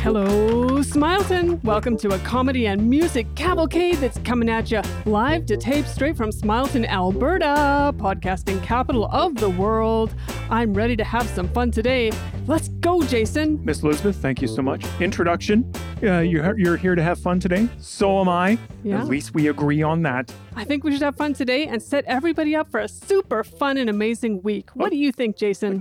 Hello, Smileton! Welcome to a comedy and music cavalcade that's coming at you live to tape straight from Smileton, Alberta, podcasting capital of the world. I'm ready to have some fun today. Let's go, Jason! Miss Elizabeth, thank you so much. Introduction. You're here to have fun today. So am I. Yeah. At least we agree on that. I think we should have fun today and set everybody up for a super fun and amazing week. What do you think, Jason?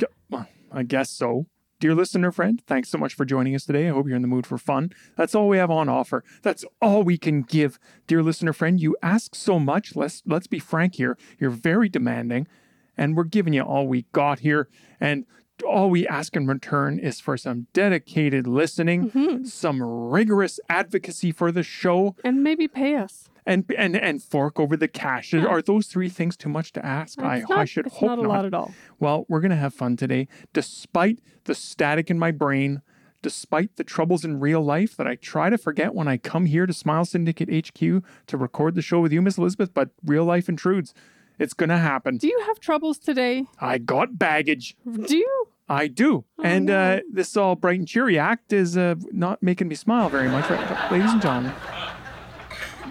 I guess so. Dear listener friend, thanks so much for joining us today. I hope you're in the mood for fun. That's all we have on offer. That's all we can give. Dear listener friend, you ask so much. Let's be frank here. You're very demanding, and we're giving you all we got here. And all we ask in return is for some dedicated listening, some rigorous advocacy for the show. And maybe pay us. And fork over the cash. Yeah. Are those three things too much to ask? I hope not. Not a lot at all. Well, we're going to have fun today. Despite the static in my brain, despite the troubles in real life that I try to forget when I come here to Smile Syndicate HQ to record the show with you, Miss Elizabeth, but real life intrudes. It's going to happen. Do you have troubles today? I got baggage. Do you? I do. Oh, and no. This all bright and cheery act is not making me smile very much. Right? Ladies and gentlemen.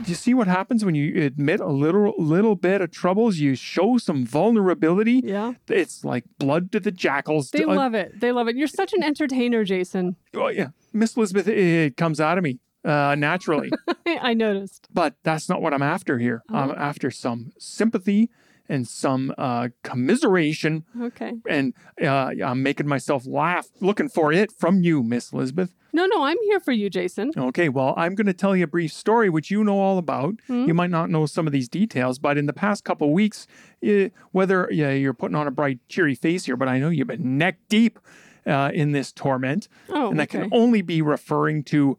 Do you see what happens when you admit a little bit of troubles? You show some vulnerability. Yeah. It's like blood to the jackals. They love it. They love it. You're such an entertainer, Jason. Oh, yeah. Miss Elizabeth, it comes out of me naturally. I noticed. But that's not what I'm after here. Oh. I'm after some sympathy and some commiseration. Okay. And I'm making myself laugh, looking for it from you, Miss Elizabeth. No, I'm here for you, Jason. Okay, well, I'm going to tell you a brief story, which you know all about. Mm-hmm. You might not know some of these details, but in the past couple of weeks, you're putting on a bright, cheery face here, but I know you've been neck deep in this torment. Oh, and I can only be referring to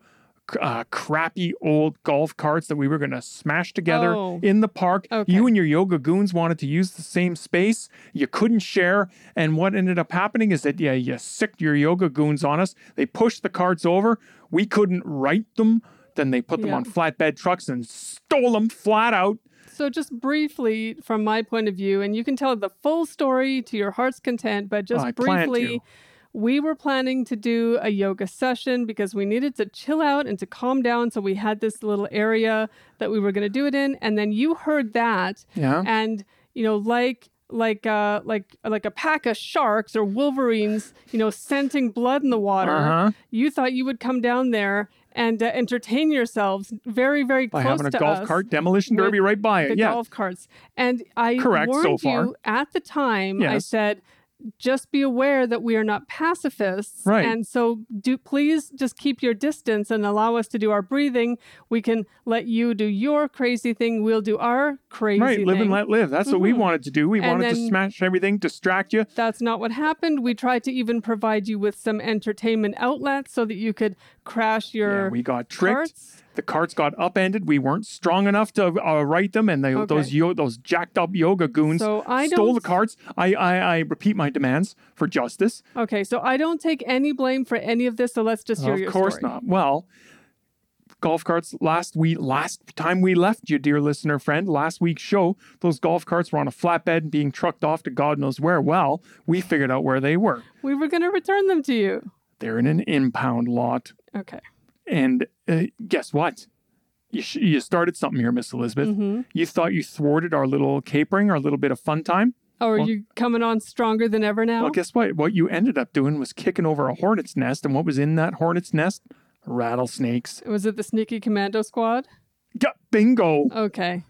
crappy old golf carts that we were going to smash together in the park. Okay. You and your yoga goons wanted to use the same space. You couldn't share. And what ended up happening is that you sicked your yoga goons on us. They pushed the carts over. We couldn't right them. Then they put them on flatbed trucks and stole them flat out. So just briefly, from my point of view, and you can tell the full story to your heart's content, but just briefly... We were planning to do a yoga session because we needed to chill out and to calm down. So we had this little area that we were going to do it in. And then you heard that. Yeah. And, like a pack of sharks or wolverines, scenting blood in the water. Uh-huh. You thought you would come down there and entertain yourselves very, very close to us. By having a golf cart demolition derby right by it. The golf carts. And I warned you at the time, I said... Just be aware that we are not pacifists. Right. And so please just keep your distance and allow us to do our breathing. We can let you do your crazy thing. We'll do our crazy thing. Right, live and let live. That's what we wanted to do. We wanted to smash everything, distract you. That's not what happened. We tried to even provide you with some entertainment outlets so that you could crash your we got tricked. Carts. The carts got upended. We weren't strong enough to right them, and those jacked up yoga goons stole the carts. I repeat my demands for justice. Okay, so I don't take any blame for any of this. So let's just hear your story. Of course not. Well, golf carts. Last time we left you, dear listener friend, last week's show, those golf carts were on a flatbed being trucked off to God knows where. Well, we figured out where they were. We were going to return them to you. They're in an impound lot. Okay. And guess what? You started something here, Miss Elizabeth. Mm-hmm. You thought you thwarted our little capering, our little bit of fun time. Oh, are you coming on stronger than ever now? Well, guess what? What you ended up doing was kicking over a hornet's nest. And what was in that hornet's nest? Rattlesnakes. Was it the sneaky commando squad? Bingo. Okay.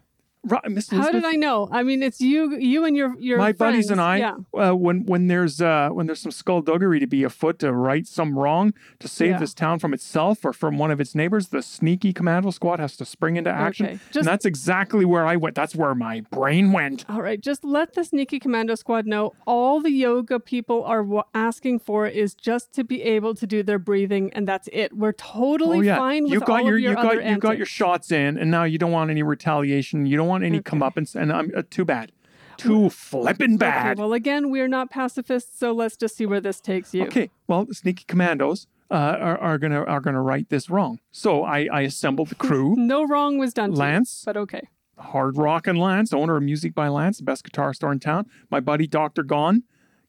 Miss Elizabeth, how did I know? I mean, it's you and your my friends. Buddies and I. Yeah. When there's some skullduggery to be afoot, to right some wrong, to save this town from itself or from one of its neighbors, the sneaky commando squad has to spring into action. Okay. And that's exactly where I went. That's where my brain went. All right, just let the sneaky commando squad know all the yoga people are asking for is just to be able to do their breathing, and that's it. We're totally fine with you got your shots in, and now you don't want any retaliation. You don't want any comeuppance, and I'm too bad. Too flippin' bad. Okay, well, again, we're not pacifists, so let's just see where this takes you. Okay, well, the sneaky commandos are gonna right this wrong. So I assembled the crew. No wrong was done to Lance, but okay. Hard Rock and Lance, owner of Music by Lance, the best guitar store in town. My buddy, Dr. Gone.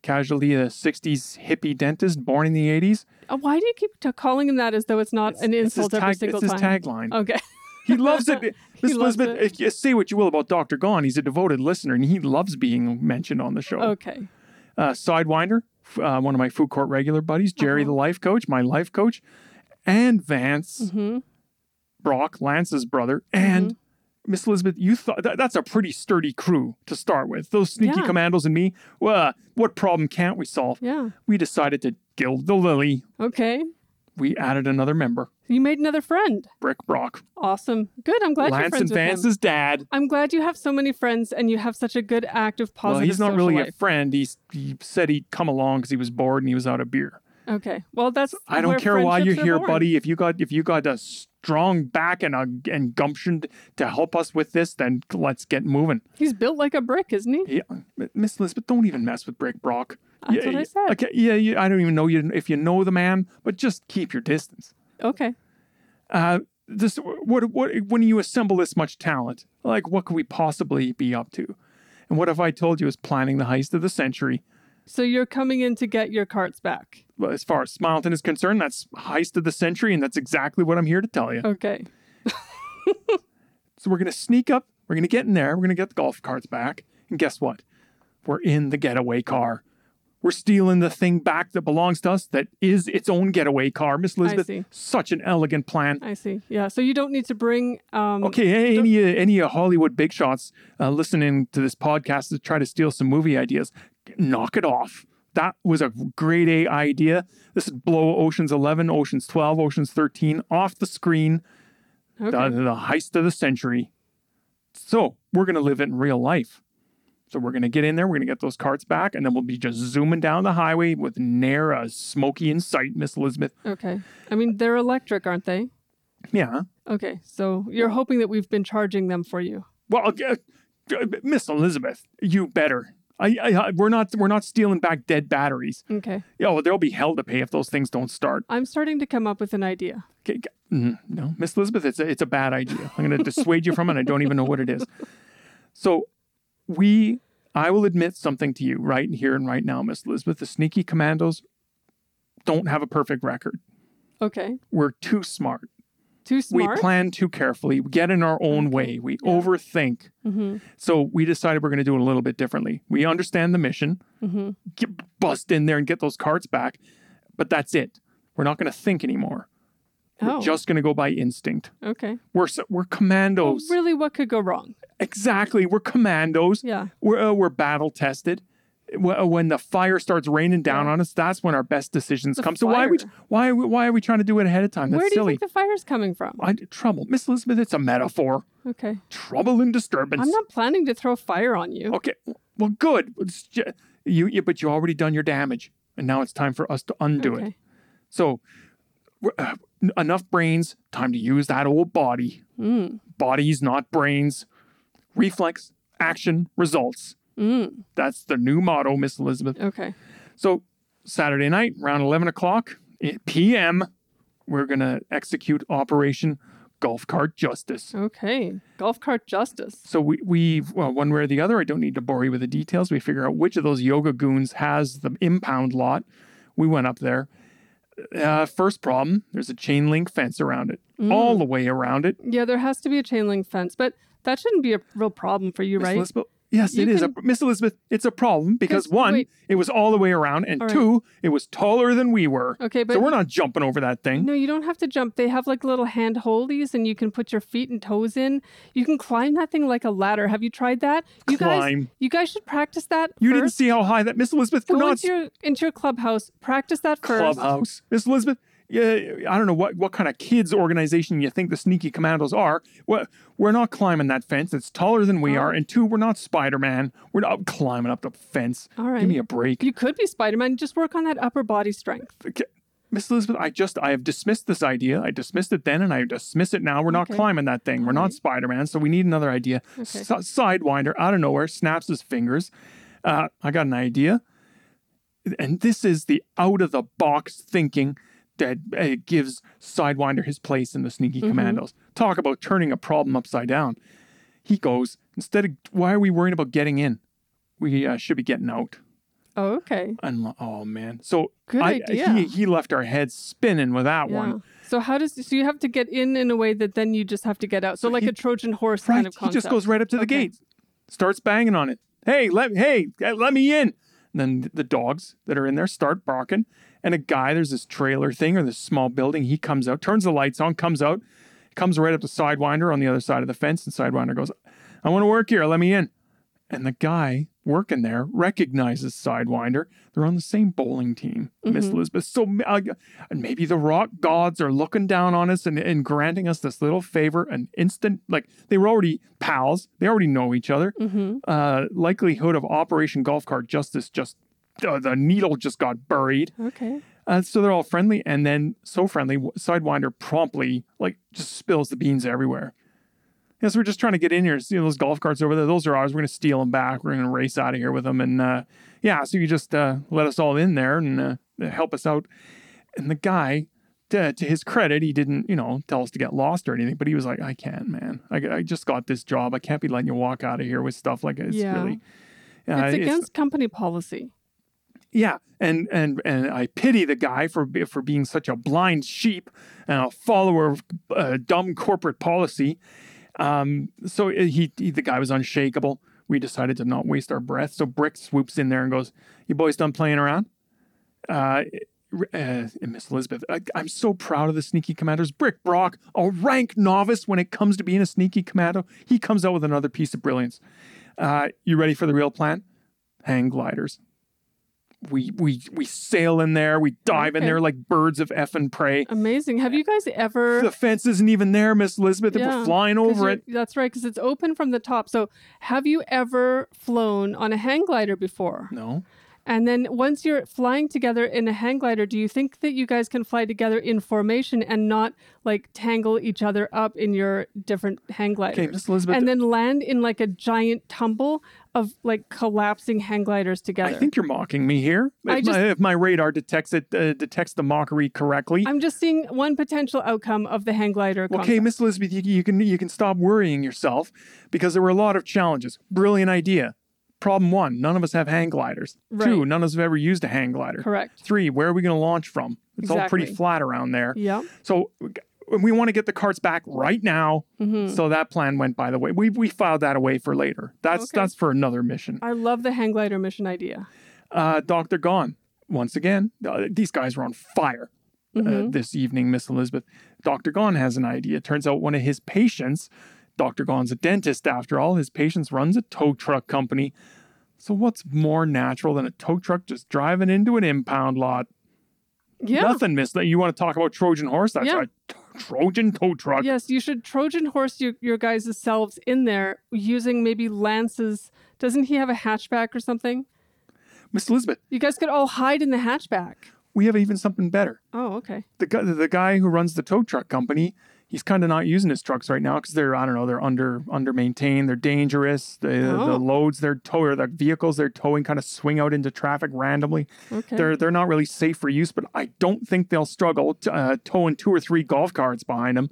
casually a 60s hippie dentist born in the 80s. Why do you keep calling him that as though it's not an insult every single time? It's his tagline. Okay. He loves it. Miss Elizabeth, if you say what you will about Dr. Gone, he's a devoted listener, and he loves being mentioned on the show. Okay. Sidewinder, one of my food court regular buddies, Jerry, the life coach, my life coach, and Vance, Brock, Lance's brother, and Miss Elizabeth, you thought that's a pretty sturdy crew to start with. Those sneaky commandos and me, well, what problem can't we solve? Yeah. We decided to gild the lily. Okay. We added another member. You made another friend. Brick Brock. Awesome. Good. I'm glad you're friends with him. Lance and Vance's dad. I'm glad you have so many friends and you have such a good, active, positive social life. Well, he's not really a friend. He said he'd come along because he was bored and he was out of beer. Okay. Well, that's I don't care why you're here, buddy. If you got a strong back and gumption to help us with this, then let's get moving. He's built like a brick, isn't he? Yeah. Miss Elizabeth, don't even mess with Brick Brock. That's what I said. Okay, I don't even know if you know the man, but just keep your distance. Okay. When you assemble this much talent, like what could we possibly be up to? And what if I told you is planning the heist of the century? So you're coming in to get your carts back. Well, as far as Smileton is concerned, that's heist of the century, and that's exactly what I'm here to tell you. Okay. So we're going to sneak up. We're going to get in there. We're going to get the golf carts back. And guess what? We're in the getaway car. We're stealing the thing back that belongs to us that is its own getaway car. Miss Elizabeth, such an elegant plan. I see. Yeah, so you don't need to bring... okay, any Hollywood big shots listening to this podcast to try to steal some movie ideas. Knock it off. That was a grade A idea. This would blow Ocean's 11, Ocean's 12, Ocean's 13 off the screen. Okay. The heist of the century. So we're going to live it in real life. So we're going to get in there, we're going to get those carts back, and then we'll be just zooming down the highway with ne'er a smoky in sight, Miss Elizabeth. Okay. I mean, they're electric, aren't they? Yeah. Okay. So you're hoping that we've been charging them for you. Well, Miss Elizabeth, you better. We're not stealing back dead batteries. Okay. Yeah, well, there'll be hell to pay if those things don't start. I'm starting to come up with an idea. Okay. No, Miss Elizabeth, it's a bad idea. I'm going to dissuade you from it. I don't even know what it is. So... I will admit something to you right here and right now, Miss Elizabeth. The sneaky commandos don't have a perfect record. Okay. We're too smart. Too smart? We plan too carefully. We get in our own way. We overthink. Mm-hmm. So we decided we're going to do it a little bit differently. We understand the mission. Mm-hmm. Bust in there and get those carts back. But that's it. We're not going to think anymore. We're just going to go by instinct. Okay. We're commandos. Well, really, what could go wrong? Exactly. We're commandos. Yeah. We're battle tested. When the fire starts raining down on us, that's when our best decisions come. So why are we trying to do it ahead of time? That's silly. Where do you think the fire's coming from? Trouble. Miss Elizabeth, it's a metaphor. Okay. Trouble and disturbance. I'm not planning to throw fire on you. Okay. Well, good. But you already done your damage. And now it's time for us to undo it. So... enough brains, time to use that old body. Bodies, not brains. Reflex, action, results. That's the new motto, Miss Elizabeth. Okay. So Saturday night, around 11 o'clock p.m., we're going to execute Operation Golf Cart Justice. Okay. Golf Cart Justice. So we one way or the other, I don't need to bore you with the details. We figure out which of those yoga goons has the impound lot. We went up there. First problem, there's a chain link fence around it. All the way around it. Yeah, there has to be a chain link fence, but that shouldn't be a real problem for you, Miss right? Elizabeth, yes, you it is. Miss Elizabeth, it's a problem because one, it was all the way around, and two, it was taller than we were. Okay, but so we're not jumping over that thing. No, you don't have to jump. They have like little hand holdies, and you can put your feet and toes in. You can climb that thing like a ladder. Have you tried that? You guys should practice that. You didn't see how high that, Miss Elizabeth. Go into your clubhouse. Practice that first. Clubhouse, Miss Elizabeth. Yeah, I don't know what kind of kids organization you think the sneaky commandos are. We're not climbing that fence. It's taller than we are. And two, we're not Spider-Man. We're not climbing up the fence. All right. Give me a break. You could be Spider-Man. Just work on that upper body strength. Okay. Miss Elizabeth, I have dismissed this idea. I dismissed it then and I dismiss it now. We're not climbing that thing. We're not Spider-Man. So we need another idea. Okay. Sidewinder, out of nowhere, snaps his fingers. I got an idea. And this is the out-of-the-box thinking that it gives Sidewinder his place in the sneaky commandos. Talk about turning a problem upside down. He goes, instead of, why are we worrying about getting in? We should be getting out. Oh, okay. Oh, man. So Good idea. He left our heads spinning with that one. So so you have to get in a way that then you just have to get out. So like a Trojan horse kind of concept. He just goes right up to the gate, starts banging on it. Hey, let me in. And then the dogs that are in there start barking. And a guy, there's this trailer thing or this small building. He comes out, turns the lights on, comes out, comes right up to Sidewinder on the other side of the fence. And Sidewinder goes, I want to work here. Let me in. And the guy working there recognizes Sidewinder. They're on the same bowling team, Miss Elizabeth. So maybe the rock gods are looking down on us and granting us this little favor, an instant, like they were already pals. They already know each other. Mm-hmm. Likelihood of Operation Golf Cart Justice, the needle just got buried. Okay. So they're all friendly. And then so friendly, Sidewinder promptly just spills the beans everywhere. Yes, we're just trying to get in here. See those golf carts over there? Those are ours. We're going to steal them back. We're going to race out of here with them. And so you just let us all in there and help us out. And the guy, to his credit, he didn't, tell us to get lost or anything. But he was like, I can't, man. I just got this job. I can't be letting you walk out of here with stuff like it's really. It's against company policy. Yeah, and I pity the guy for being such a blind sheep and a follower of dumb corporate policy. So the guy was unshakable. We decided to not waste our breath. So Brick swoops in there and goes, you boys done playing around? And Miss Elizabeth, I'm so proud of the sneaky commandos. Brick Brock, a rank novice when it comes to being a sneaky commando, he comes out with another piece of brilliance. You ready for the real plan? Hang gliders. We sail in there. We dive in there like birds of effing prey. Amazing. Have you guys ever... The fence isn't even there, Miss Elizabeth. Yeah, we're flying over it. That's right, because it's open from the top. So have you ever flown on a hang glider before? No. And then once you're flying together in a hang glider, do you think that you guys can fly together in formation and not tangle each other up in your different hang gliders? Okay, Miss Elizabeth. And then land in a giant tumble of collapsing hang gliders together. I think you're mocking me here. If my radar detects it, detects the mockery correctly. I'm just seeing one potential outcome of the hang glider. Well, okay, Miss Elizabeth, you can stop worrying yourself because there were a lot of challenges. Brilliant idea. Problem one, none of us have hang gliders. Right. Two, none of us have ever used a hang glider. Correct. Three, where are we going to launch from? It's all pretty flat around there. Yeah. So we want to get the carts back right now. Mm-hmm. So that plan went by the way. We filed that away for later. That's for another mission. I love the hang glider mission idea. Dr. Gone, once again, these guys were on fire this evening, Miss Elizabeth. Dr. Gone has an idea. Turns out one of his patients... Dr. Gon's a dentist, after all. His patients runs a tow truck company. So what's more natural than a tow truck just driving into an impound lot? Yeah. Nothing, Miss. You want to talk about Trojan horse? That's a Trojan tow truck. Yes, you should Trojan horse your guys' selves in there using maybe Lance's... Doesn't he have a hatchback or something? Miss Elizabeth. You guys could all hide in the hatchback. We have even something better. Oh, okay. The guy who runs the tow truck company... He's kind of not using his trucks right now because they're under maintained. They're dangerous. The loads they're towing, or the vehicles they're towing kind of swing out into traffic randomly. Okay. They're not really safe for use, but I don't think they'll struggle towing 2 or 3 golf carts behind them.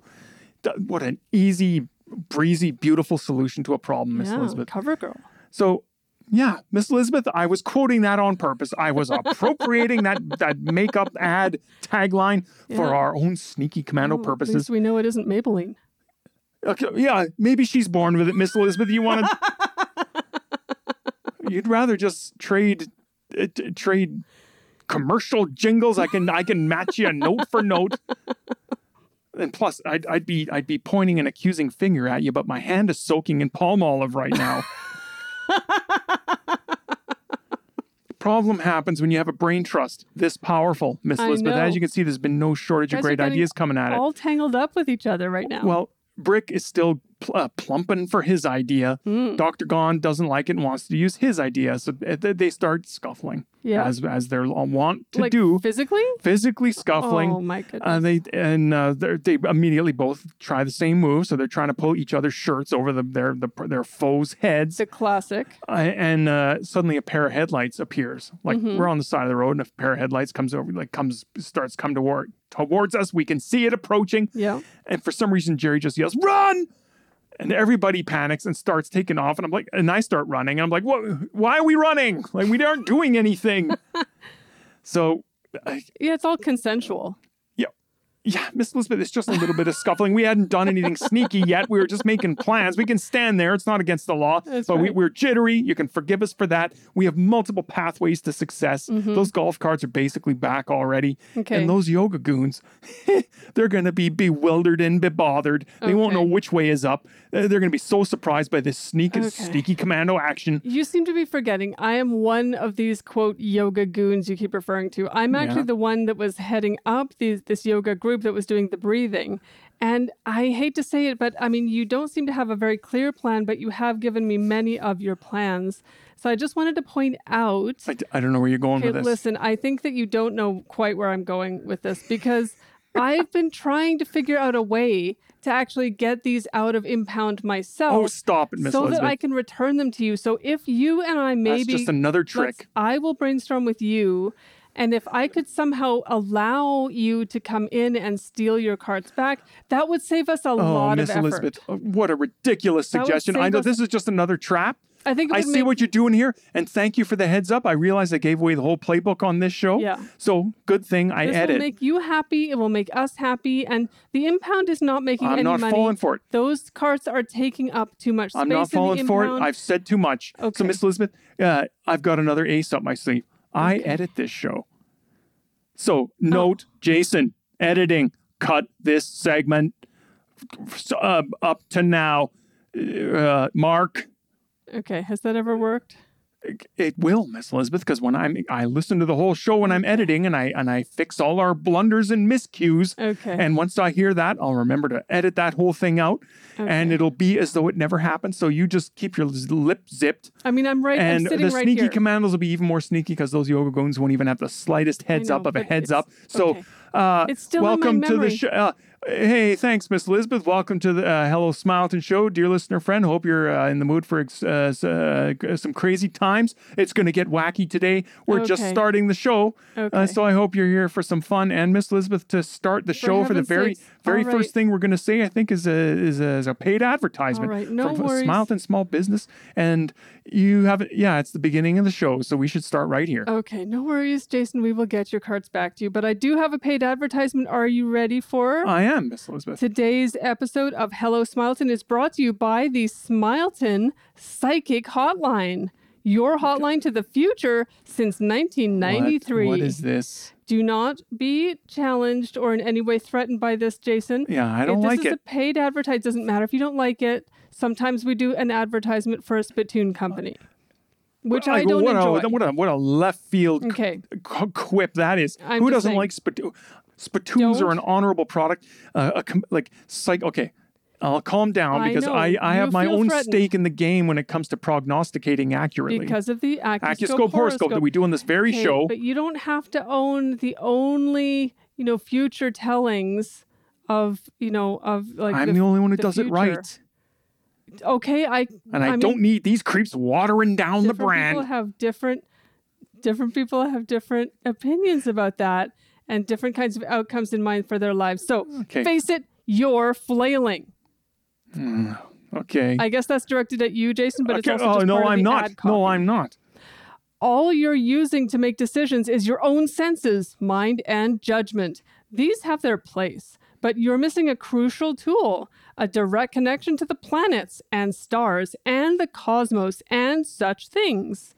What an easy, breezy, beautiful solution to a problem, Miss Elizabeth. Cover girl. So, Miss Elizabeth, I was quoting that on purpose. I was appropriating that makeup ad tagline for our own sneaky commando purposes. At least we know it isn't Maybelline. Okay, maybe she's born with it, Miss Elizabeth. You'd rather just trade commercial jingles. I can match you note for note. And plus, I'd be pointing an accusing finger at you, but my hand is soaking in palm olive right now. Problem happens when you have a brain trust this powerful, Miss Elizabeth. As you can see, there's been no shortage of great ideas coming at it. All tangled up with each other right now. Well, Brick is still plumping for his idea. Dr. Gone doesn't like it and wants to use his idea. So they start scuffling as they're want to do. Physically scuffling. Oh, my goodness. They immediately both try the same move. So they're trying to pull each other's shirts over their foes' heads. The classic. And suddenly a pair of headlights appears. We're on the side of the road and a pair of headlights comes over, starts come towards us. We can see it approaching. Yeah. And for some reason, Jerry just yells, "Run!" And everybody panics and starts taking off. And I'm like, and I start running. And I'm like, what? Why are we running? Like, we aren't doing anything. Yeah, it's all consensual. Yeah, Miss Elizabeth, it's just a little bit of scuffling. We hadn't done anything sneaky yet. We were just making plans. We can stand there. It's not against the law. That's but right. we're jittery. You can forgive us for that. We have multiple pathways to success. Mm-hmm. Those golf carts are basically back already. Okay. And those yoga goons, they're going to be bewildered and bebothered. They won't know which way is up. They're going to be so surprised by this sneaky commando action. You seem to be forgetting. I am one of these, quote, yoga goons you keep referring to. I'm actually the one that was heading up this yoga group that was doing the breathing. And I hate to say it, but I mean, you don't seem to have a very clear plan, but you have given me many of your plans. So I just wanted to point out... I don't know where you're going with this. Listen, I think that you don't know quite where I'm going with this, because I've been trying to figure out a way to actually get these out of impound myself. Oh, stop it, Miss Elizabeth. So that I can return them to you. So if you and I maybe... That's just another trick. I will brainstorm with you. And if I could somehow allow you to come in and steal your carts back, that would save us a lot Miss of effort. Elizabeth, what a ridiculous suggestion. I know this is just another trap. I see what you're doing here, and thank you for the heads up. I realize I gave away the whole playbook on this show. Yeah. So good thing I edit. This will make you happy. It will make us happy. And the impound is not making any money. I'm not falling for it. Those carts are taking up too much space. I'm not falling for it. I've said too much. Okay. So Miss Elizabeth, I've got another ace up my sleeve. I edit this show. So note, Jason, editing, cut this segment up to now. Mark. Okay. Has that ever worked? It will, Miss Elizabeth, because when I listen to the whole show when I'm editing and I fix all our blunders and miscues. Okay. And once I hear that, I'll remember to edit that whole thing out, and it'll be as though it never happened. So you just keep your lip zipped. I mean, I'm right. And I'm sitting right here. The sneaky commandos will be even more sneaky because those yoga goons won't even have the slightest heads up of a heads up. So it's still welcome in my memory. To the show. Hey, thanks, Miss Elizabeth. Welcome to the Hello Smileton show. Dear listener friend, hope you're in the mood for some crazy times. It's going to get wacky today. We're just starting the show. Okay. So I hope you're here for some fun. And Miss Elizabeth, to start the show for the very first thing we're going to say, I think, is a paid advertisement from Smileton Small Business. And you haven't, it's the beginning of the show, so we should start right here. Okay, no worries, Jason. We will get your cards back to you. But I do have a paid advertisement. Are you ready for? I am. Miss Elizabeth. Today's episode of Hello Smileton is brought to you by the Smileton Psychic Hotline, your hotline to the future since 1993. What is this? Do not be challenged or in any way threatened by this, Jason. Yeah, I don't like it. This is a paid advertisement. It doesn't matter if you don't like it. Sometimes we do an advertisement for a spittoon company. Which I don't enjoy. What a left field quip that is. Who doesn't like spittoon? Spittoons are an honorable product. I'll calm down because I have my own stake in the game when it comes to prognosticating accurately. Because of the AccuScope horoscope that we do on this very show. But you don't have to own the only, future tellings of I'm the only one who does it right. Okay, I don't need these creeps watering down the brand. Different people have different opinions about that. And different kinds of outcomes in mind for their lives. So face it, you're flailing. Okay. I guess that's directed at you, Jason, but it's also just part of the ad copy. No, I'm not. All you're using to make decisions is your own senses, mind, and judgment. These have their place, but you're missing a crucial tool, a direct connection to the planets and stars and the cosmos and such things.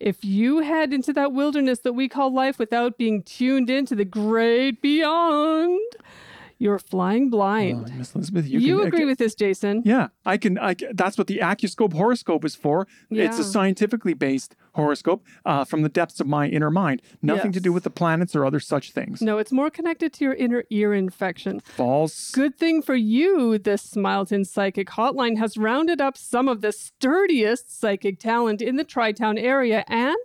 If you head into that wilderness that we call life without being tuned into the great beyond, you're flying blind. Miss Elizabeth, you agree with this, Jason? Yeah, I can. That's what the AccuScope horoscope is for. Yeah. It's a scientifically based horoscope from the depths of my inner mind. Nothing to do with the planets or other such things. No, it's more connected to your inner ear infection. False. Good thing for you, this Smileton Psychic Hotline has rounded up some of the sturdiest psychic talent in the Tri-Town area and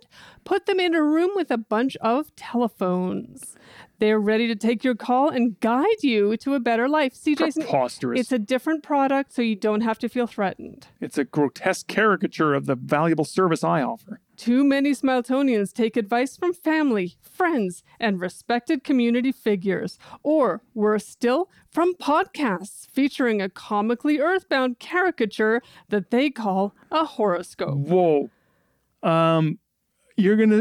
put them in a room with a bunch of telephones. They're ready to take your call and guide you to a better life. See, Jason, it's a different product, so you don't have to feel threatened. It's a grotesque caricature of the valuable service I offer. Too many Smiletonians take advice from family, friends, and respected community figures, or, worse still, from podcasts featuring a comically earthbound caricature that they call a horoscope. Whoa. You want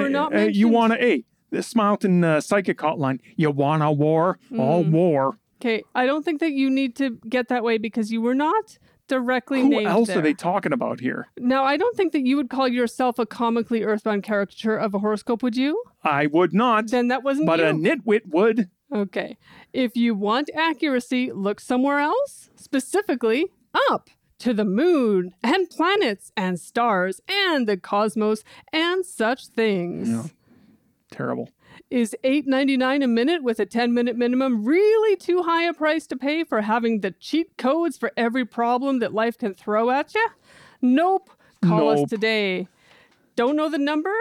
to the Smileton Psychic Hotline. You want a war? All war. Okay, I don't think that you need to get that way because you were not directly named. Who else are they talking about here? Now, I don't think that you would call yourself a comically earthbound caricature of a horoscope, would you? I would not. Then that wasn't you. But a nitwit would. Okay. If you want accuracy, look somewhere else, specifically up to the moon and planets and stars and the cosmos and such things. Yeah. Terrible. Is $8.99 a minute with a 10-minute minimum really too high a price to pay for having the cheat codes for every problem that life can throw at you? Nope. Call us today. Don't know the number?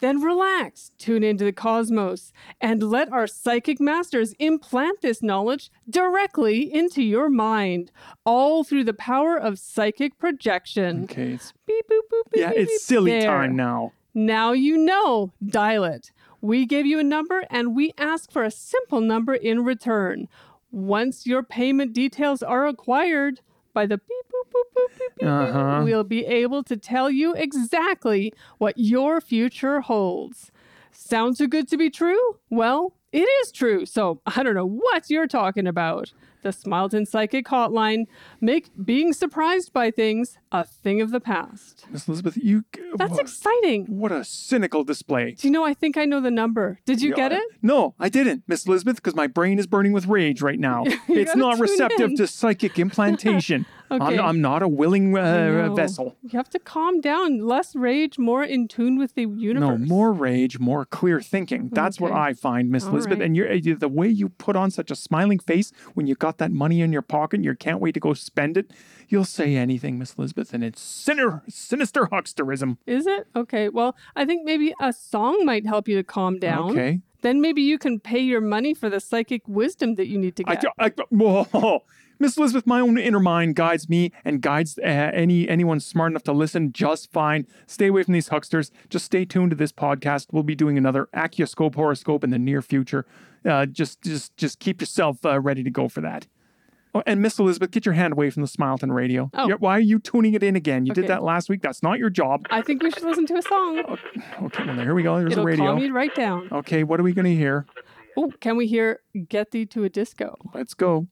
Then relax, tune into the cosmos, and let our psychic masters implant this knowledge directly into your mind, all through the power of psychic projection. Okay. It's... Beep, boop, boop, beep, yeah, beep, it's silly there. Time now. Now you know. Dial it. We give you a number and we ask for a simple number in return. Once your payment details are acquired by the beep, boop, boop, boop, beep, beep, beep, we'll be able to tell you exactly what your future holds. Sounds too good to be true? Well, it is true, so I don't know what you're talking about. The Smileton Psychic Hotline. Make being surprised by things a thing of the past. Miss Elizabeth, you... That's exciting. What a cynical display. Do you know, I think I know the number. Did you get it? No, I didn't, Miss Elizabeth, because my brain is burning with rage right now. It's not receptive to psychic implantation. Okay. I'm not a willing vessel. You have to calm down. Less rage, more in tune with the universe. No, more rage, more clear thinking. That's what I find, Miss Elizabeth. Right. And you're, the way you put on such a smiling face when you got that money in your pocket and you can't wait to go spend it, you'll say anything, Miss Elizabeth, and it's sinister hucksterism. Is it? Okay. Well, I think maybe a song might help you to calm down. Okay. Then maybe you can pay your money for the psychic wisdom that you need to get. Whoa. Miss Elizabeth, my own inner mind guides me and guides anyone smart enough to listen just fine. Stay away from these hucksters. Just stay tuned to this podcast. We'll be doing another Acuscope horoscope in the near future. Just keep yourself ready to go for that. Oh, and Miss Elizabeth, get your hand away from the Smileton radio. Oh. Why are you tuning it in again? You did that last week. That's not your job. I think we should listen to a song. Okay, well, here we go. Here's the radio. It'll calm you right down. Okay, what are we going to hear? Oh, can we hear Get Thee to a Disco? Let's go.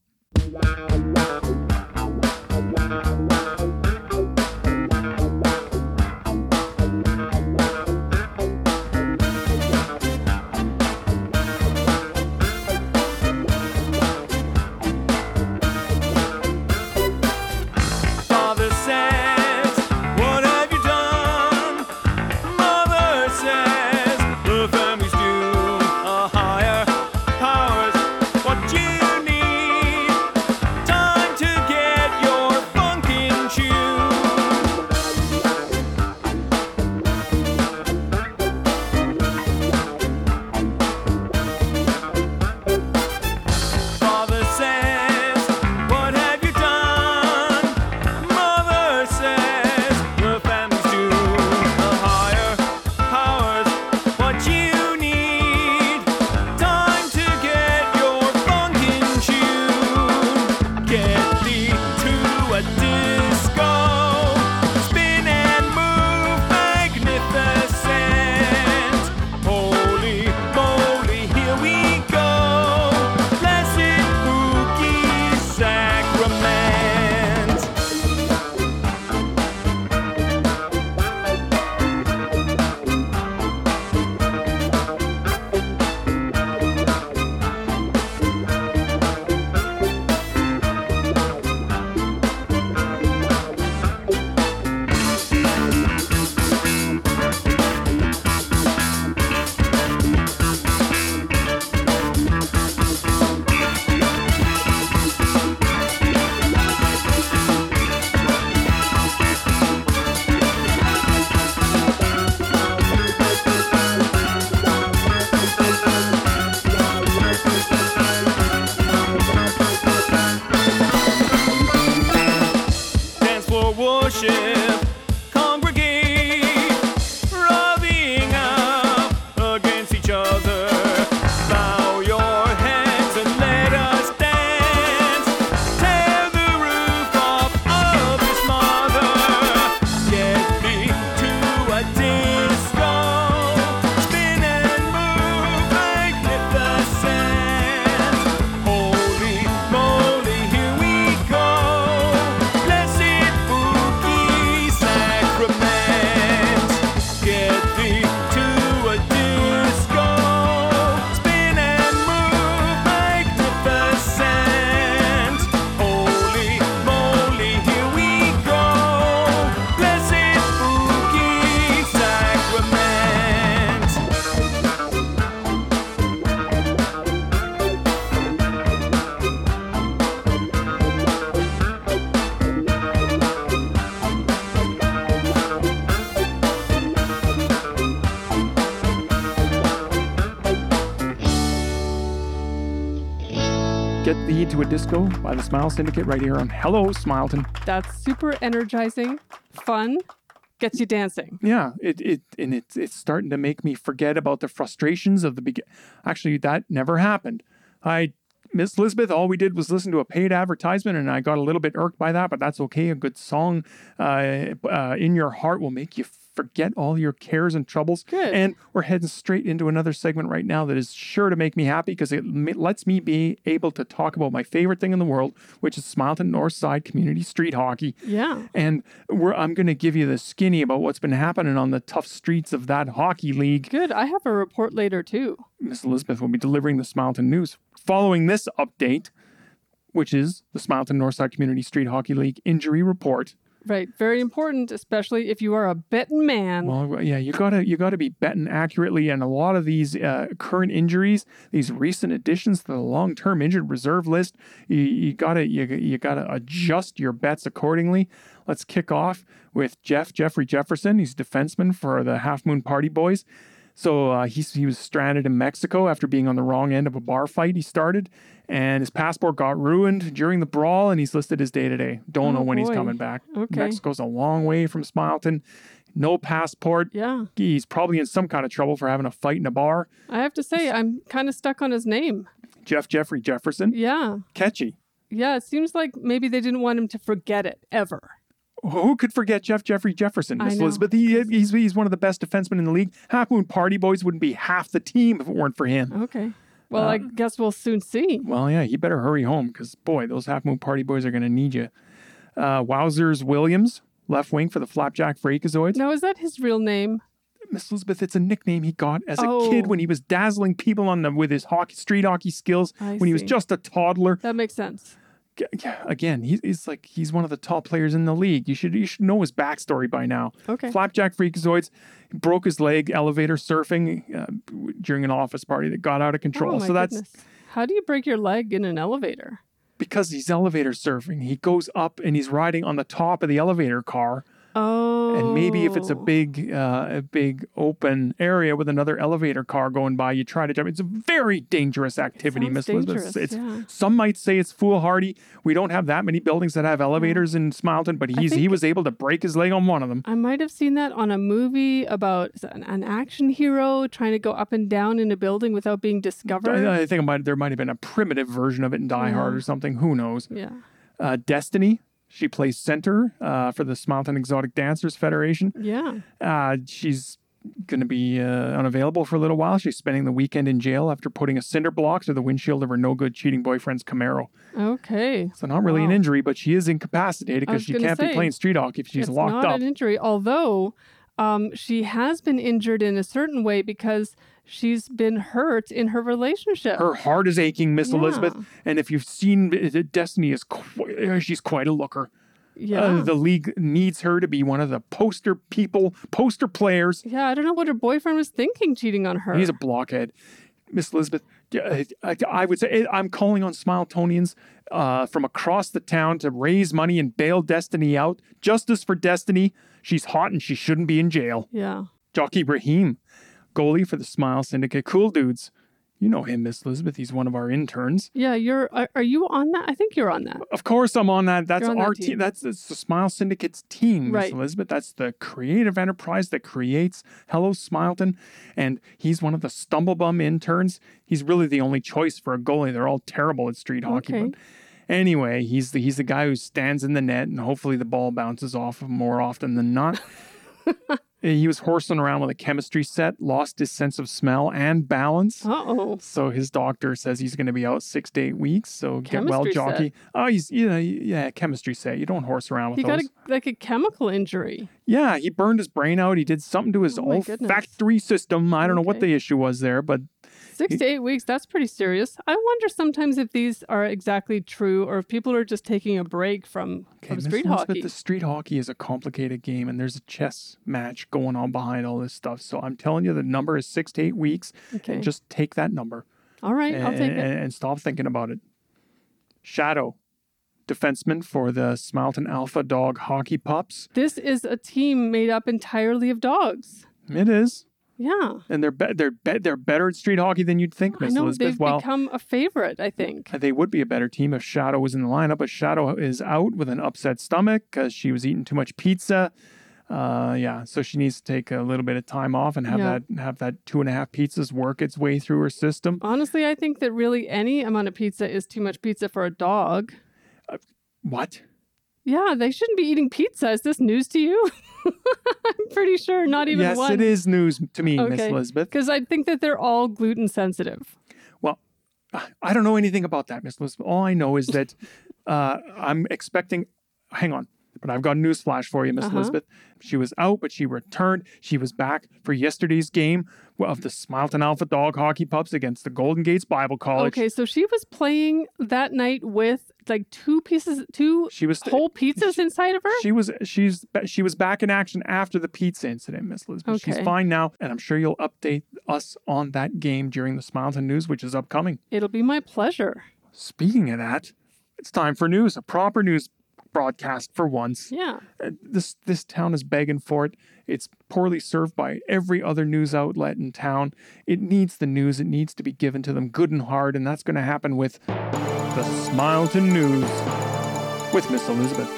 Jet Thee to a Disco by the Smile Syndicate right here on Hello, Smileton. That's super energizing, fun, gets you dancing. Yeah, it's starting to make me forget about the frustrations of the beginning. Actually, that never happened. Miss Elizabeth, all we did was listen to a paid advertisement, and I got a little bit irked by that, but that's okay. A good song in your heart will make you forget all your cares and troubles. Good. And we're heading straight into another segment right now that is sure to make me happy because it lets me be able to talk about my favorite thing in the world, which is Smileton Northside Community Street Hockey. Yeah. And I'm going to give you the skinny about what's been happening on the tough streets of that hockey league. Good. I have a report later too. Miss Elizabeth will be delivering the Smileton News following this update, which is the Smileton Northside Community Street Hockey League injury report. Right, very important, especially if you are a betting man. Well, yeah, you gotta be betting accurately, and a lot of these current injuries, these recent additions to the long-term injured reserve list, you gotta adjust your bets accordingly. Let's kick off with Jeffrey Jefferson. He's a defenseman for the Half Moon Party Boys. So he was stranded in Mexico after being on the wrong end of a bar fight he started, and his passport got ruined during the brawl, and he's listed his day-to-day. Don't know when he's coming back. Okay. Mexico's a long way from Smileton. No passport. Yeah. He's probably in some kind of trouble for having a fight in a bar. I have to say, I'm kind of stuck on his name. Jeffrey Jefferson? Yeah. Catchy. Yeah, it seems like maybe they didn't want him to forget it ever. Who could forget Jeffrey Jefferson, Miss Elizabeth? He's one of the best defensemen in the league. Half Moon Party Boys wouldn't be half the team if it weren't for him. Okay. Well, I guess we'll soon see. Well, yeah, you better hurry home because, boy, those Half Moon Party Boys are going to need you. Wowzers Williams, left wing for the Flapjack Freakazoids. Now, is that his real name? Miss Elizabeth, it's a nickname he got as a kid when he was dazzling people with his street hockey skills he was just a toddler. That makes sense. Again, he's one of the top players in the league. You should know his backstory by now. Okay. Flapjack Freakazoids broke his leg elevator surfing during an office party that got out of control. That's how do you break your leg in an elevator? Because he's elevator surfing. He goes up and he's riding on the top of the elevator car. Oh. And maybe if it's a big open area with another elevator car going by, you try to jump. It's a very dangerous activity, Miss Elizabeth. Some might say it's foolhardy. We don't have that many buildings that have elevators in Smileton, but he was able to break his leg on one of them. I might have seen that on a movie about an action hero trying to go up and down in a building without being discovered. I think there might have been a primitive version of it in Die Hard or something. Who knows? Yeah. Destiny. She plays center for the Smileton Exotic Dancers Federation. Yeah. She's going to be unavailable for a little while. She's spending the weekend in jail after putting a cinder block to the windshield of her no-good cheating boyfriend's Camaro. Okay. So not really an injury, but she is incapacitated because she can't be playing street hockey if she's locked up. It's not an injury, although she has been injured in a certain way because she's been hurt in her relationship. Her heart is aching, Miss Elizabeth. And if you've seen, Destiny is she's quite a looker. Yeah. The league needs her to be one of the poster players. Yeah, I don't know what her boyfriend was thinking, cheating on her. He's a blockhead. Miss Elizabeth, I would say I'm calling on Smiletonians from across the town to raise money and bail Destiny out. Justice for Destiny. She's hot and she shouldn't be in jail. Yeah. Jockey Brahim, goalie for the Smile Syndicate. Cool dudes. You know him, Miss Elizabeth. He's one of our interns. Yeah, are you on that? I think you're on that. Of course I'm on that. That's our team. That's the Smile Syndicate's team, Miss Elizabeth. That's the creative enterprise that creates Hello Smileton. And he's one of the stumblebum interns. He's really the only choice for a goalie. They're all terrible at street hockey. But anyway, he's the guy who stands in the net and hopefully the ball bounces off of him more often than not. He was horsing around with a chemistry set, lost his sense of smell and balance. Uh-oh. So his doctor says he's going to be out 6 to 8 weeks. So chemistry get well, jockey. Set. Oh, chemistry set. You don't horse around with those. He got a chemical injury. Yeah, he burned his brain out. He did something to his olfactory system. I don't know what the issue was there, but 6 to 8 weeks, that's pretty serious. I wonder sometimes if these are exactly true or if people are just taking a break from street hockey. But the street hockey is a complicated game and there's a chess match going on behind all this stuff. So I'm telling you the number is 6 to 8 weeks. Okay. And just take that number. All right, I'll take it. And stop thinking about it. Shadow, defenseman for the Smileton Alpha Dog Hockey Pups. This is a team made up entirely of dogs. It is. Yeah. And they're better at street hockey than you'd think, Miss Elizabeth. They've become a favorite, I think. They would be a better team if Shadow was in the lineup, but Shadow is out with an upset stomach because she was eating too much pizza. So she needs to take a little bit of time off and have that 2.5 pizzas work its way through her system. Honestly, I think that really any amount of pizza is too much pizza for a dog. What? Yeah, they shouldn't be eating pizza. Is this news to you? I'm pretty sure not even one. Yes, it is news to me, Miss Elizabeth. Because I think that they're all gluten sensitive. Well, I don't know anything about that, Miss Elizabeth. All I know is that I'm expecting... Hang on. But I've got a news flash for you, Miss Elizabeth. She was out, but she returned. She was back for yesterday's game of the Smileton Alpha Dog Hockey Pups against the Golden Gates Bible College. Okay, so she was playing that night with like two whole pizzas inside of her? She was back in action after the pizza incident, Miss Elizabeth. Okay. She's fine now, and I'm sure you'll update us on that game during the Smileton News, which is upcoming. It'll be my pleasure. Speaking of that, it's time for news, a proper news broadcast for once. Yeah. This town is begging for it. It's poorly served by every other news outlet in town. It needs the news. It needs to be given to them good and hard, and that's going to happen with the Smileton News with Miss Elizabeth.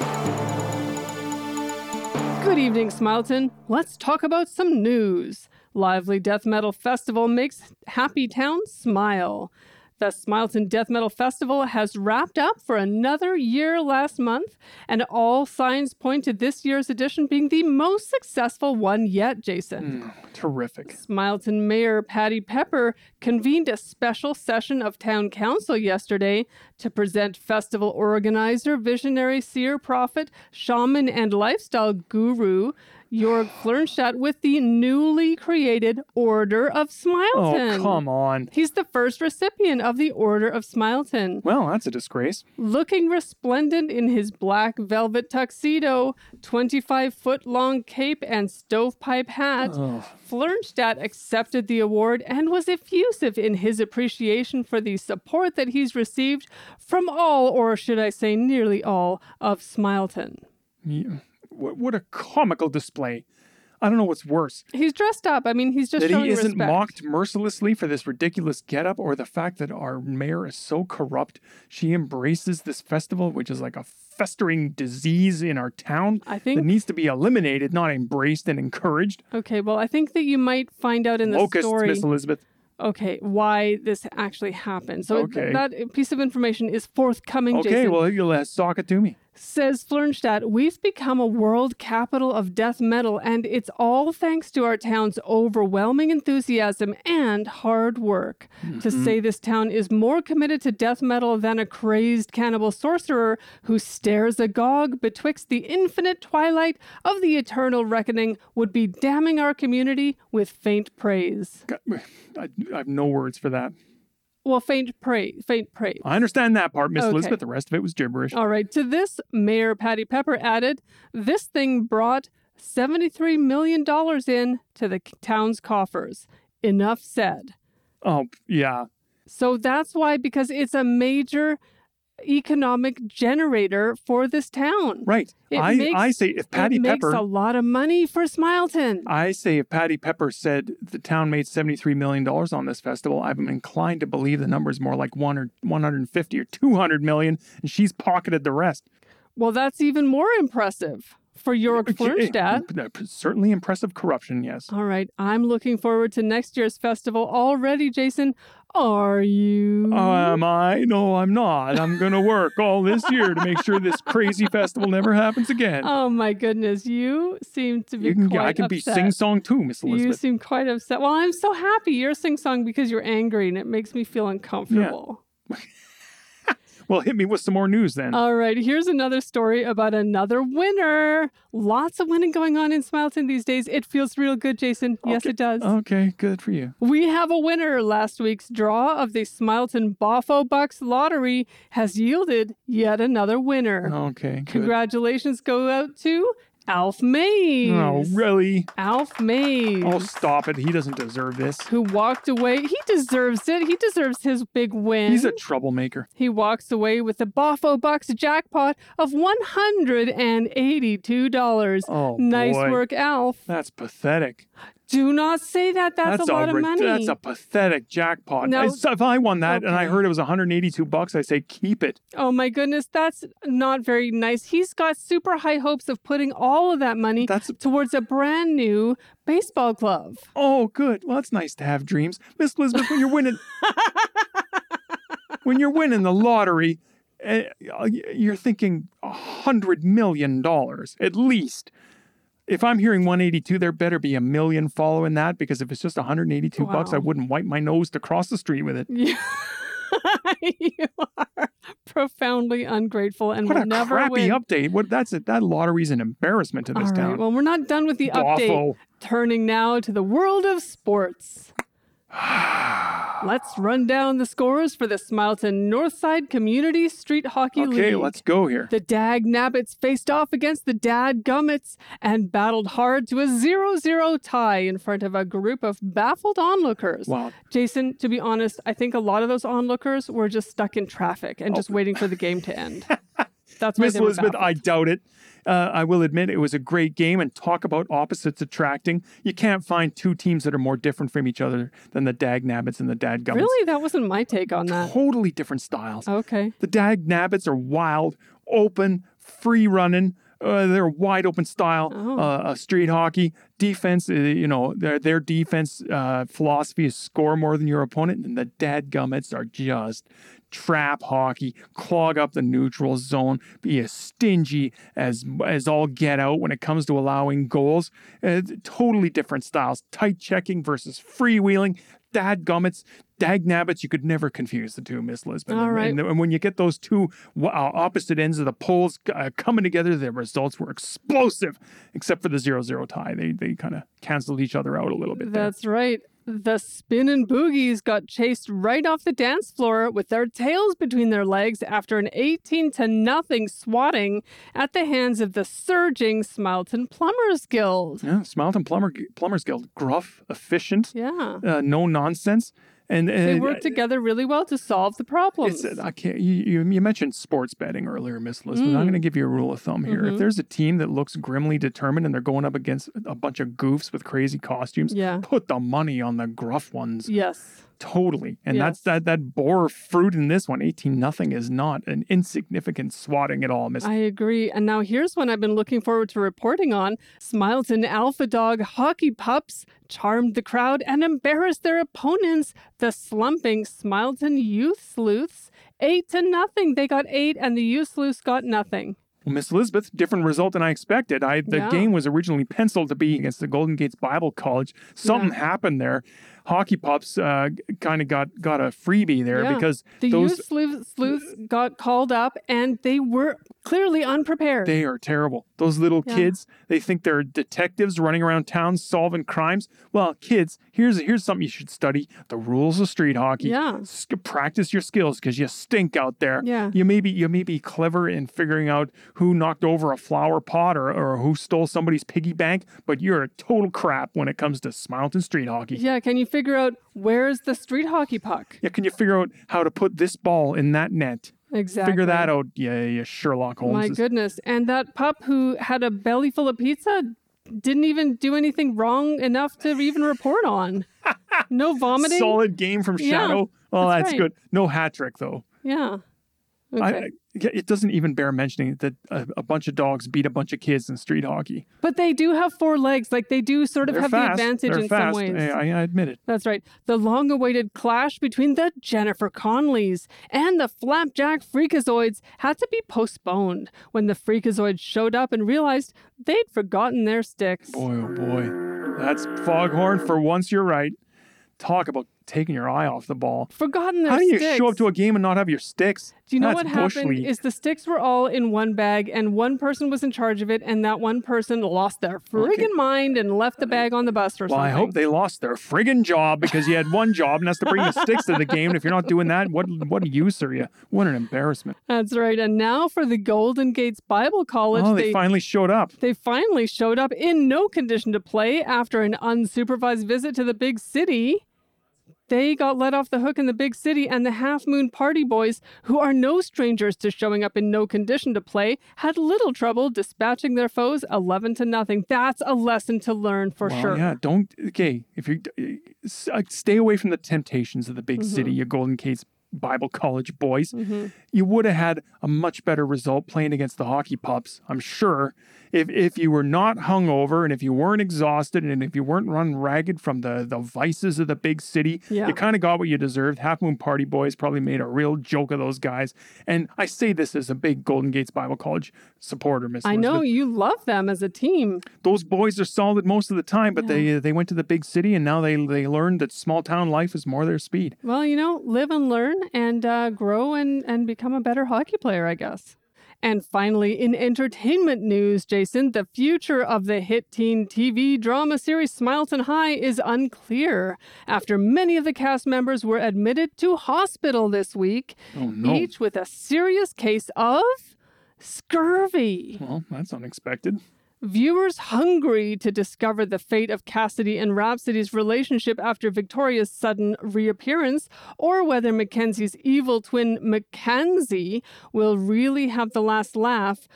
Good evening, Smileton. Let's talk about some news. Lively Death Metal Festival makes Happy Town smile. The Smileton Death Metal Festival has wrapped up for another year last month, and all signs point to this year's edition being the most successful one yet, Jason. Terrific. Smileton Mayor Patty Pepper convened a special session of town council yesterday to present festival organizer, visionary, seer, prophet, shaman, and lifestyle guru York Flernstadt with the newly created Order of Smileton. Oh, come on. He's the first recipient of the Order of Smileton. Well, that's a disgrace. Looking resplendent in his black velvet tuxedo, 25-foot-long cape, and stovepipe hat, Flernstadt accepted the award and was effusive in his appreciation for the support that he's received from all, or should I say nearly all, of Smileton. Yeah. What a comical display. I don't know what's worse. He's dressed up. I mean, he's just showing respect. That he isn't mocked mercilessly for this ridiculous getup, or the fact that our mayor is so corrupt. She embraces this festival, which is like a festering disease in our town that needs to be eliminated, not embraced and encouraged. Okay, well, I think that you might find out in the story. Locusts, Miss Elizabeth. Okay, why this actually happened. So that piece of information is forthcoming, Jason. Okay, well, you'll talk it to me. Says Flernstadt, we've become a world capital of death metal, and it's all thanks to our town's overwhelming enthusiasm and hard work. Mm-hmm. To say this town is more committed to death metal than a crazed cannibal sorcerer who stares agog betwixt the infinite twilight of the eternal reckoning would be damning our community with faint praise. God, I have no words for that. Well, faint praise. I understand that part, Miss Elizabeth. The rest of it was gibberish. All right. To this, Mayor Patty Pepper added, this thing brought $73 million in to the town's coffers. Enough said. Oh, yeah. So that's why, because it's a major economic generator for this town. Right. It makes a lot of money for Smileton. I say if Patty Pepper said the town made $73 million on this festival, I'm inclined to believe the number's more like 150 or 200 million, and she's pocketed the rest. Well, that's even more impressive for York Flernstadt. Certainly impressive corruption, yes. All right. I'm looking forward to next year's festival already, Jason. Are you? Am I? No, I'm not. I'm going to work all this year to make sure this crazy festival never happens again. Oh, my goodness. You seem to be I can be sing-song too, Miss Elizabeth. You seem quite upset. Well, I'm so happy you're sing-song because you're angry, and it makes me feel uncomfortable. Yeah. Well, hit me with some more news then. All right. Here's another story about another winner. Lots of winning going on in Smileton these days. It feels real good, Jason. Okay. Yes, it does. Okay. Good for you. We have a winner. Last week's draw of the Smileton Boffo Bucks lottery has yielded yet another winner. Okay. Good. Congratulations go out to Alf Mays. Oh, really? Alf Mays. Oh, stop it. He doesn't deserve this. Who walked away. He deserves it. He deserves his big win. He's a troublemaker. He walks away with the Boffo Bucks jackpot of $182. Oh, nice work, Alf. That's pathetic. Do not say that. That's a lot of money. That's a pathetic jackpot. No. If I won that and I heard it was $182, I say keep it. Oh my goodness, that's not very nice. He's got super high hopes of putting all of that money towards a brand new baseball glove. Oh, good. Well, it's nice to have dreams, Miss Elizabeth. When you're winning, when you're winning the lottery, you're thinking $100 million at least. If I'm hearing 182, there better be $1 million following that, because if it's just $182, I wouldn't wipe my nose to cross the street with it. You are profoundly ungrateful and will never win. What a crappy update. That's it. That lottery's an embarrassment to this town. All right, well, we're not done with the update. Turning now to the world of sports. Let's run down the scores for the Smileton Northside Community Street Hockey League. Okay, let's go here. The Dag Nabbits faced off against the Dad Gummits and battled hard to a 0-0 tie in front of a group of baffled onlookers. Wow. Jason, to be honest, I think a lot of those onlookers were just stuck in traffic and just waiting for the game to end. That's Miss Elizabeth, I doubt it. I will admit it was a great game, and talk about opposites attracting. You can't find two teams that are more different from each other than the Dag Nabbits and the Dad Gummits. Really? That wasn't my take on that. Totally different styles. Okay. The Dag Nabbits are wild, open, free running. They're a wide open style street hockey. Defense, their defense philosophy is score more than your opponent. And the Dad Gummits are just trap hockey, clog up the neutral zone, be as stingy as all get out when it comes to allowing goals. Totally different styles. Tight checking versus freewheeling. Dad Gummits, Dag Nabbits, you could never confuse the two, Miss Elizabeth. All right. And when you get those two opposite ends of the poles coming together, the results were explosive, except for the 0-0 tie. They kind of canceled each other out a little bit. That's right. The Spinnin' Boogies got chased right off the dance floor with their tails between their legs after an 18-0 swatting at the hands of the surging Smileton Plumbers Guild. Yeah, Smileton Plumbers Guild. Gruff, efficient, no nonsense. And they work together really well to solve the problems. You mentioned sports betting earlier, Miss Elizabeth. I'm going to give you a rule of thumb here. If there's a team that looks grimly determined and they're going up against a bunch of goofs with crazy costumes, put the money on the gruff ones. Yes. Totally. And that's that bore fruit in this one. 18-0 is not an insignificant swatting at all, Miss. I agree. And now here's one I've been looking forward to reporting on. Smileton Alpha Dog Hockey Pups charmed the crowd and embarrassed their opponents, the slumping Smileton Youth Sleuths. 8-0. They got 8 and the Youth Sleuths got nothing. Well, Miss Elizabeth, different result than I expected. The game was originally penciled to be against the Golden Gates Bible College. Something happened there. Hockey Pups kind of got a freebie there because the youth sleuths got called up and they were clearly unprepared. They are terrible. Those little kids, they think they're detectives running around town solving crimes. Well, kids, here's something you should study. The rules of street hockey. Yeah. Practice your skills because you stink out there. Yeah. You may be clever in figuring out who knocked over a flower pot or who stole somebody's piggy bank, but you're a total crap when it comes to Smileton street hockey. Yeah, can you figure out where's the street hockey puck? Yeah, can you figure out how to put this ball in that net? Exactly. Figure that out, yeah, Sherlock Holmes. My goodness. And that pup who had a belly full of pizza didn't even do anything wrong enough to even report on. No vomiting. Solid game from Shadow. Oh, that's good. No hat trick, though. Yeah. Okay. It doesn't even bear mentioning that a bunch of dogs beat a bunch of kids in street hockey. But they do have four legs. Like, they do sort of have the advantage in some ways. I admit it. That's right. The long-awaited clash between the Jennifer Connellys and the Flapjack Freakazoids had to be postponed when the Freakazoids showed up and realized they'd forgotten their sticks. Boy, oh boy. That's Foghorn. For once, you're right. Talk about taking your eye off the ball. Forgotten their sticks. How do you show up to a game and not have your sticks? Do you know what happened is the sticks were all in one bag and one person was in charge of it, and that one person lost their friggin' mind and left the bag on the bus or something. I hope they lost their friggin' job, because you had one job and that's to bring the sticks to the game. And if you're not doing that, what use are you? What an embarrassment. That's right. And now for the Golden Gates Bible College. Oh, they finally showed up. They finally showed up in no condition to play after an unsupervised visit to the big city. they got let off the hook in the big city, and the Half Moon Party Boys, who are no strangers to showing up in no condition to play, had little trouble dispatching their foes 11-0. That's a lesson to learn for sure. Yeah, if you stay away from the temptations of the big city, your Golden Gates Bible College boys, you would have had a much better result playing against the hockey pups, I'm sure, if you were not hungover and if you weren't exhausted and if you weren't run ragged from the vices of the big city. You kind of got what you deserved. Half Moon Party Boys probably made a real joke of those guys. And I say this as a big Golden Gates Bible College supporter, Miss Elizabeth. I know you love them as a team. Those boys are solid most of the time, but they went to the big city and now they learned that small town life is more their speed. Well, live and learn. And grow and become a better hockey player, I guess. And finally, in entertainment news, Jason, the future of the hit teen TV drama series Smileton High is unclear after many of the cast members were admitted to hospital this week, each with a serious case of scurvy. Well, that's unexpected. Viewers hungry to discover the fate of Cassidy and Rhapsody's relationship after Victoria's sudden reappearance, or whether Mackenzie's evil twin Mackenzie will really have the last laugh,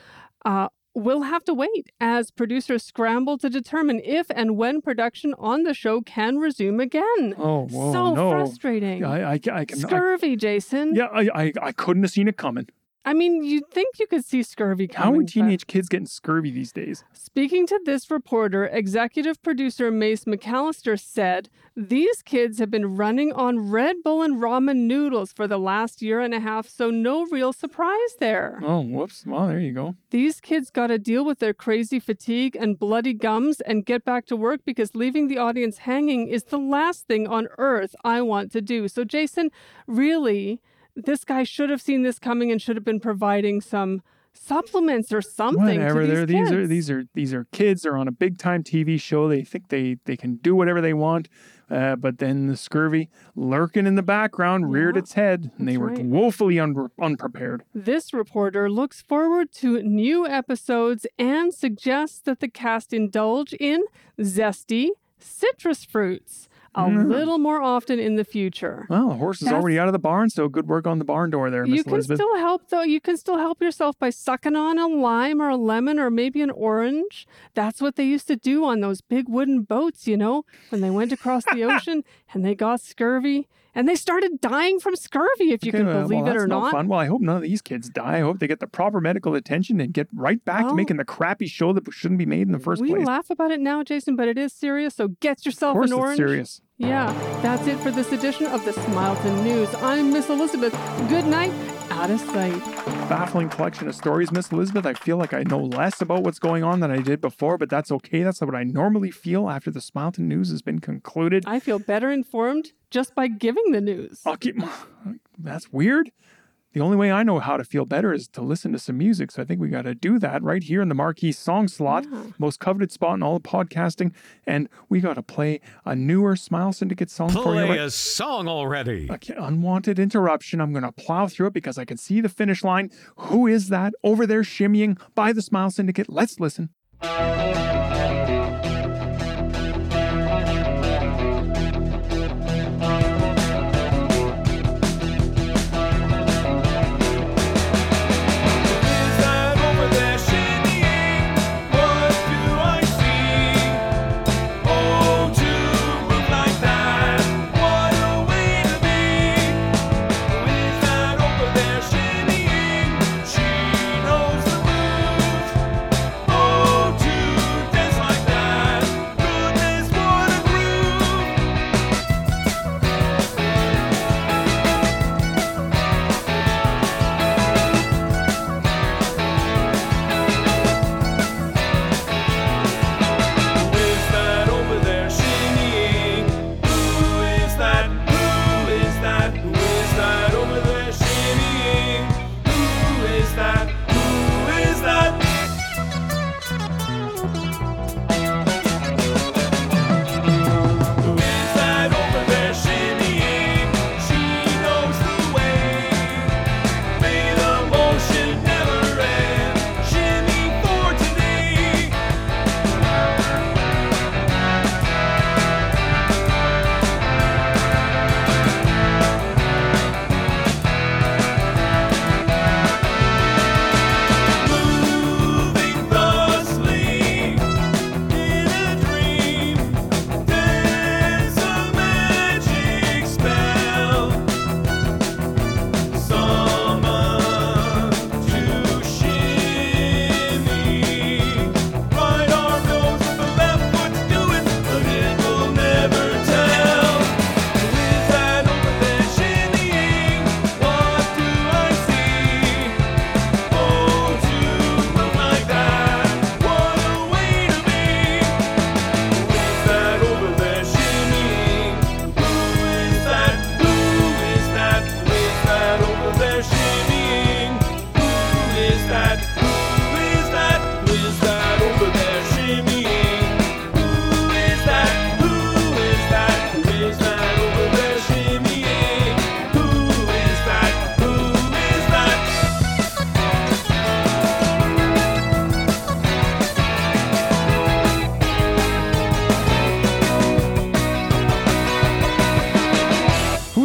we'll have to wait as producers scramble to determine if and when production on the show can resume again. Oh, whoa, so no. Frustrating. I can, scurvy, Jason. Yeah, I couldn't have seen it coming. I mean, you'd think you could see scurvy coming. How are teenage kids getting scurvy these days? Speaking to this reporter, executive producer Mace McAllister said, "These kids have been running on Red Bull and ramen noodles for the last 1.5 years, so no real surprise there." Oh, whoops. Well, there you go. These kids got to deal with their crazy fatigue and bloody gums and get back to work, because leaving the audience hanging is the last thing on earth I want to do. So, Jason, really, this guy should have seen this coming and should have been providing some supplements or something. Whatever, to these kids. These are kids. They're on a big time TV show. They think they can do whatever they want. But then the scurvy, lurking in the background, reared its head, and they were woefully unprepared. This reporter looks forward to new episodes and suggests that the cast indulge in zesty citrus fruits a little more often in the future. Well, the horse is already out of the barn, so good work on the barn door there, Miss Elizabeth. Still help, though. You can still help yourself by sucking on a lime or a lemon or maybe an orange. That's what they used to do on those big wooden boats, when they went across the ocean and they got scurvy. And they started dying from scurvy, if you can believe it or not. Fun. Well, I hope none of these kids die. I hope they get the proper medical attention and get right back to making the crappy show that shouldn't be made in the first place. We laugh about it now, Jason, but it is serious, so get yourself an orange. Of course it's serious. Yeah, that's it for this edition of the Smileton News. I'm Miss Elizabeth. Good night. Out of sight. Baffling collection of stories, Miss Elizabeth. I feel like I know less about what's going on than I did before, but that's okay. That's what I normally feel after the Smileton News has been concluded. I feel better informed just by giving the news. That's weird. The only way I know how to feel better is to listen to some music. So I think we got to do that right here in the Marquee Song Slot, most coveted spot in all of podcasting. And we got to play a newer Smile Syndicate song for you. Play a song already. Unwanted interruption. I'm going to plow through it because I can see the finish line. Who is that over there shimmying by the Smile Syndicate? Let's listen.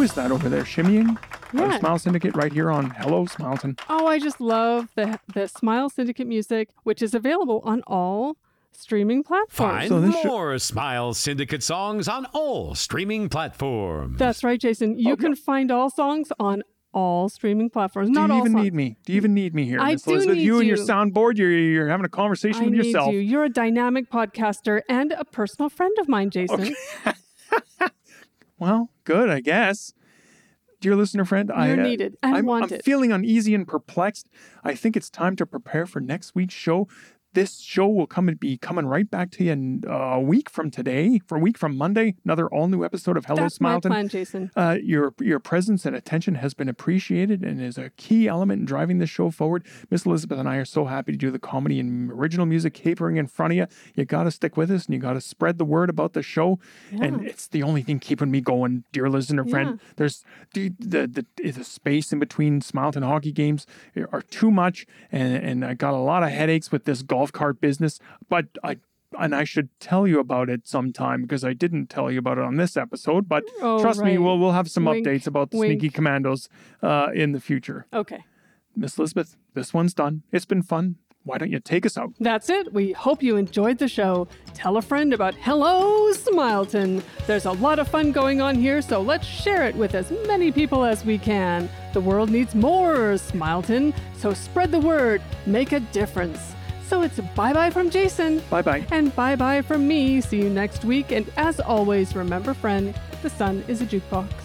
is that over there shimmying? Yeah. The Smile Syndicate right here on Hello, Smileton. Oh, I just love the Smile Syndicate music, which is available on all streaming platforms. Find more Smile Syndicate songs on all streaming platforms. That's right, Jason. You can find all songs on all streaming platforms. Not all songs. Do you even need me? Do you even need me here? I do need you. You and your soundboard, you're having a conversation with yourself. I need you. You're a dynamic podcaster and a personal friend of mine, Jason. Okay. Well, good, I guess. Dear listener friend, you're needed and I'm feeling uneasy and perplexed. I think it's time to prepare for next week's show. This show will be coming right back to you in a week from today, for a week from Monday, another all-new episode of Hello, Smileton. That's my plan, Jason. Your presence and attention has been appreciated and is a key element in driving this show forward. Miss Elizabeth and I are so happy to do the comedy and original music capering in front of you. You got to stick with us and you got to spread the word about the show. Yeah. And it's the only thing keeping me going, dear listener friend. Yeah. There's the space in between Smileton hockey games are too much, and I got a lot of headaches with this golf cart business, but I should tell you about it sometime because I didn't tell you about it on this episode, but trust me, we'll have some updates about the Sneaky Commandos in the future. Okay. Miss Elizabeth, this one's done. It's been fun. Why don't you take us out? That's it. We hope you enjoyed the show. Tell a friend about Hello, Smileton. There's a lot of fun going on here, so let's share it with as many people as we can. The world needs more Smileton, so spread the word. Make a difference. So it's bye-bye from Jason. Bye-bye. And bye-bye from me. See you next week. And as always, remember, friend, the sun is a jukebox.